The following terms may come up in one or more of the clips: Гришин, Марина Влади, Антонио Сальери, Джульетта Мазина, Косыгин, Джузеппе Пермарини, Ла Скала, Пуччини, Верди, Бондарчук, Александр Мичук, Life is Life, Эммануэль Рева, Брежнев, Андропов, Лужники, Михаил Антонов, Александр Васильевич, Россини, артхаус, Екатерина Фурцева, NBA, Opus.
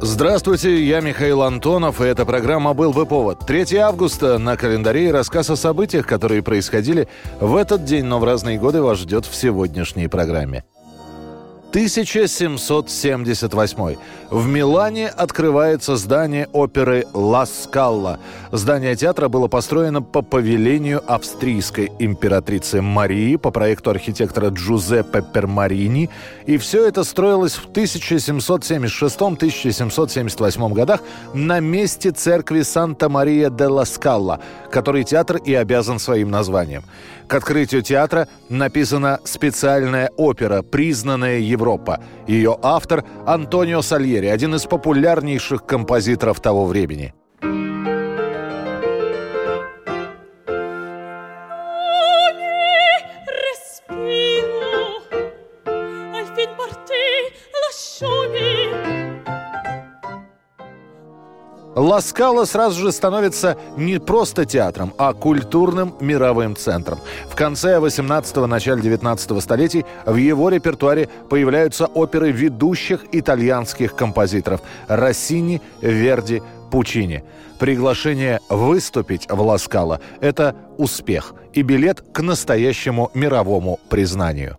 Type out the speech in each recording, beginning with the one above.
Здравствуйте, я Михаил Антонов, и эта программа «Был бы повод». 3 августа на календаре и рассказ о событиях, которые происходили в этот день, но в разные годы, вас ждет в сегодняшней программе. 1778. В Милане открывается здание оперы «Ла Скала». Здание театра было построено по повелению австрийской императрицы Марии по проекту архитектора Джузеппе Пермарини. И все это строилось в 1776-1778 годах на месте церкви Санта-Мария-де-Ла-Скала, который театр и обязан своим названием. К открытию театра написана специальная опера, признанная Европа. Ее автор – Антонио Сальери, один из популярнейших композиторов того времени. «Ла Скала» сразу же становится не просто театром, а культурным мировым центром. В конце 18-го, начале 19-го столетий в его репертуаре появляются оперы ведущих итальянских композиторов – Россини, Верди, Пуччини. Приглашение выступить в «Ла Скала» – это успех и билет к настоящему мировому признанию.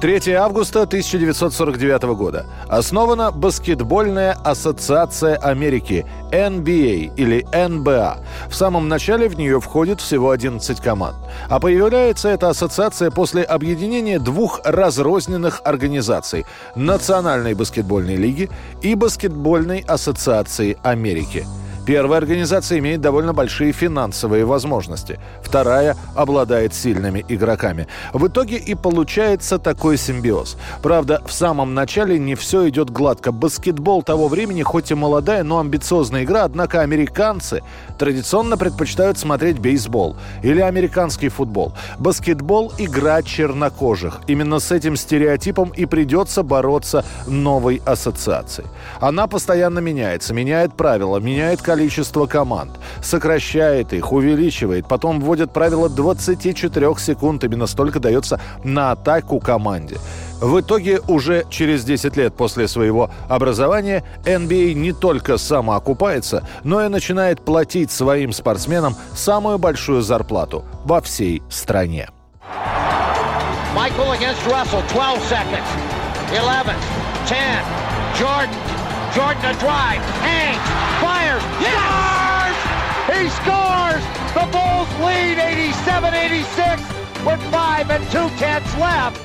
3 августа 1949 года. Основана баскетбольная ассоциация Америки NBA или НБА. В самом начале в нее входит всего 11 команд. А появляется эта ассоциация после объединения двух разрозненных организаций – Национальной баскетбольной лиги и Баскетбольной ассоциации Америки. Первая организация имеет довольно большие финансовые возможности. Вторая обладает сильными игроками. В итоге и получается такой симбиоз. Правда, в самом начале не все идет гладко. Баскетбол того времени, хоть и молодая, но амбициозная игра, однако американцы традиционно предпочитают смотреть бейсбол или американский футбол. Баскетбол – игра чернокожих. Именно с этим стереотипом и придется бороться новой ассоциации. Она постоянно меняется, меняет правила, меняет количество команд, сокращает их, увеличивает, потом вводит правило 24 секунд, именно столько дается на атаку команде. В итоге уже через 10 лет после своего образования NBA не только самоокупается, но и начинает платить своим спортсменам самую большую зарплату во всей стране. Jordan a drive, hangs, fires, scores! He scores! The Bulls lead 87-86 with 5:02 left.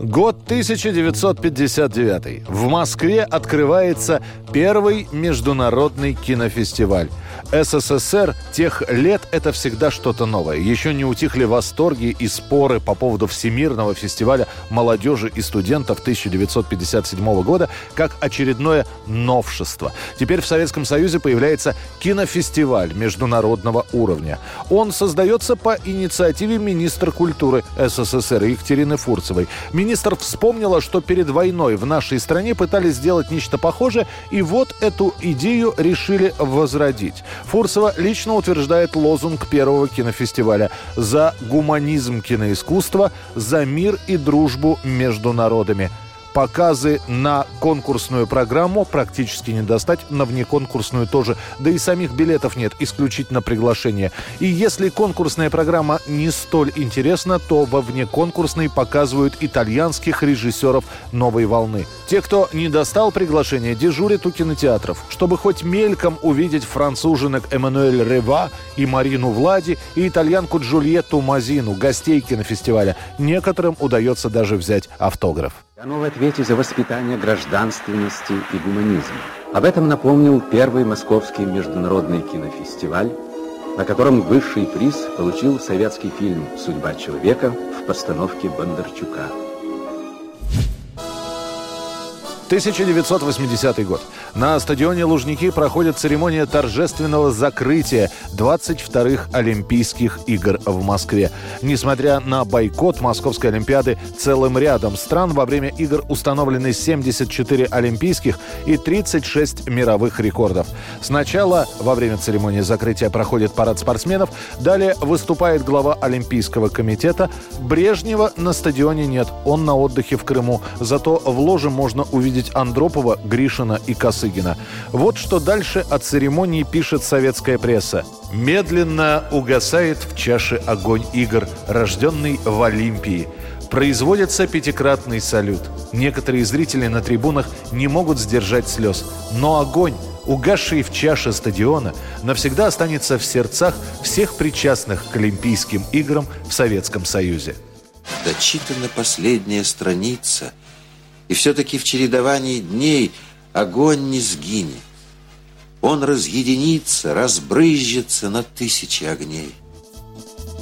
Год 1959. В Москве открывается первый международный кинофестиваль. СССР тех лет – это всегда что-то новое. Еще не утихли восторги и споры по поводу Всемирного фестиваля молодежи и студентов 1957 года как очередное новшество. Теперь в Советском Союзе появляется кинофестиваль международного уровня. Он создается по инициативе министра культуры СССР Екатерины Фурцевой. Министр вспомнила, что перед войной в нашей стране пытались сделать нечто похожее, и вот эту идею решили возродить. Фурцева лично утверждает лозунг первого кинофестиваля «За гуманизм киноискусства, за мир и дружбу между народами». Показы на конкурсную программу практически не достать, на внеконкурсную тоже. Да и самих билетов нет, исключительно приглашение. И если конкурсная программа не столь интересна, то во внеконкурсной показывают итальянских режиссеров «Новой волны». Те, кто не достал приглашение, дежурят у кинотеатров, чтобы хоть мельком увидеть француженок Эммануэль Рева и Марину Влади, и итальянку Джульетту Мазину, гостей кинофестиваля. Некоторым удается даже взять автограф. Дано в ответе за воспитание гражданственности и гуманизма. Об этом напомнил первый московский международный кинофестиваль, на котором высший приз получил советский фильм «Судьба человека» в постановке Бондарчука. 1980 год. На стадионе «Лужники» проходит церемония торжественного закрытия 22-х Олимпийских игр в Москве. Несмотря на бойкот Московской Олимпиады целым рядом стран, во время игр установлены 74 олимпийских и 36 мировых рекордов. Сначала во время церемонии закрытия проходит парад спортсменов, далее выступает глава Олимпийского комитета. Брежнева на стадионе нет, он на отдыхе в Крыму. Зато в ложе можно увидеть Андропова, Гришина и Косыгина. Вот что дальше о церемонии пишет советская пресса. «Медленно угасает в чаше огонь игр, рожденный в Олимпии. Производится пятикратный салют. Некоторые зрители на трибунах не могут сдержать слез. Но огонь, угасший в чаше стадиона, навсегда останется в сердцах всех причастных к Олимпийским играм в Советском Союзе». Дочитана последняя страница. И все-таки в чередовании дней огонь не сгинет. Он разъединится, разбрызжется на тысячи огней.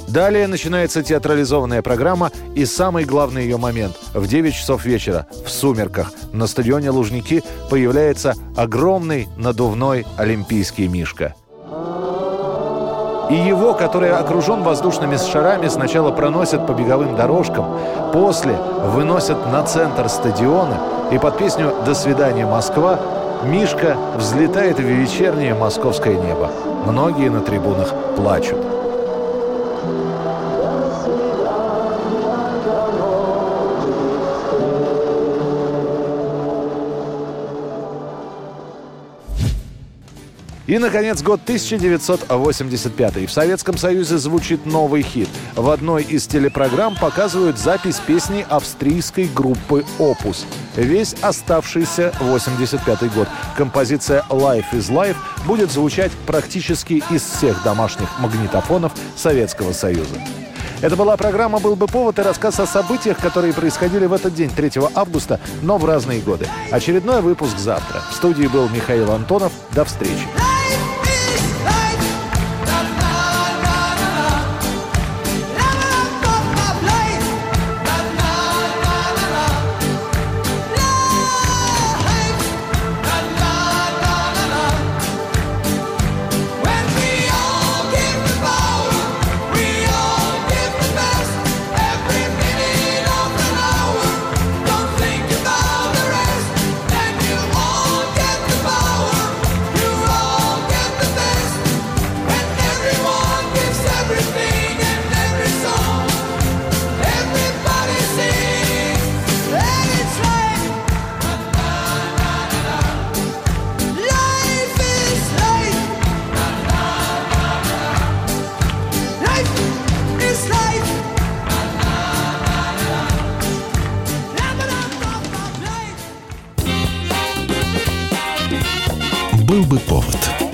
Далее начинается театрализованная программа и самый главный ее момент. В 9 часов вечера, в сумерках, на стадионе «Лужники» появляется огромный надувной олимпийский мишка. И его, который окружен воздушными шарами, сначала проносят по беговым дорожкам, после выносят на центр стадиона, и под песню «До свидания, Москва» мишка взлетает в вечернее московское небо. Многие на трибунах плачут. И, наконец, год 1985. В Советском Союзе звучит новый хит. В одной из телепрограмм показывают запись песни австрийской группы Opus. Весь оставшийся 85 год. Композиция «Life is Life» будет звучать практически из всех домашних магнитофонов Советского Союза. Это была программа «Был бы повод» и рассказ о событиях, которые происходили в этот день, 3 августа, но в разные годы. Очередной выпуск завтра. В студии был Михаил Антонов. До встречи. Был бы повод.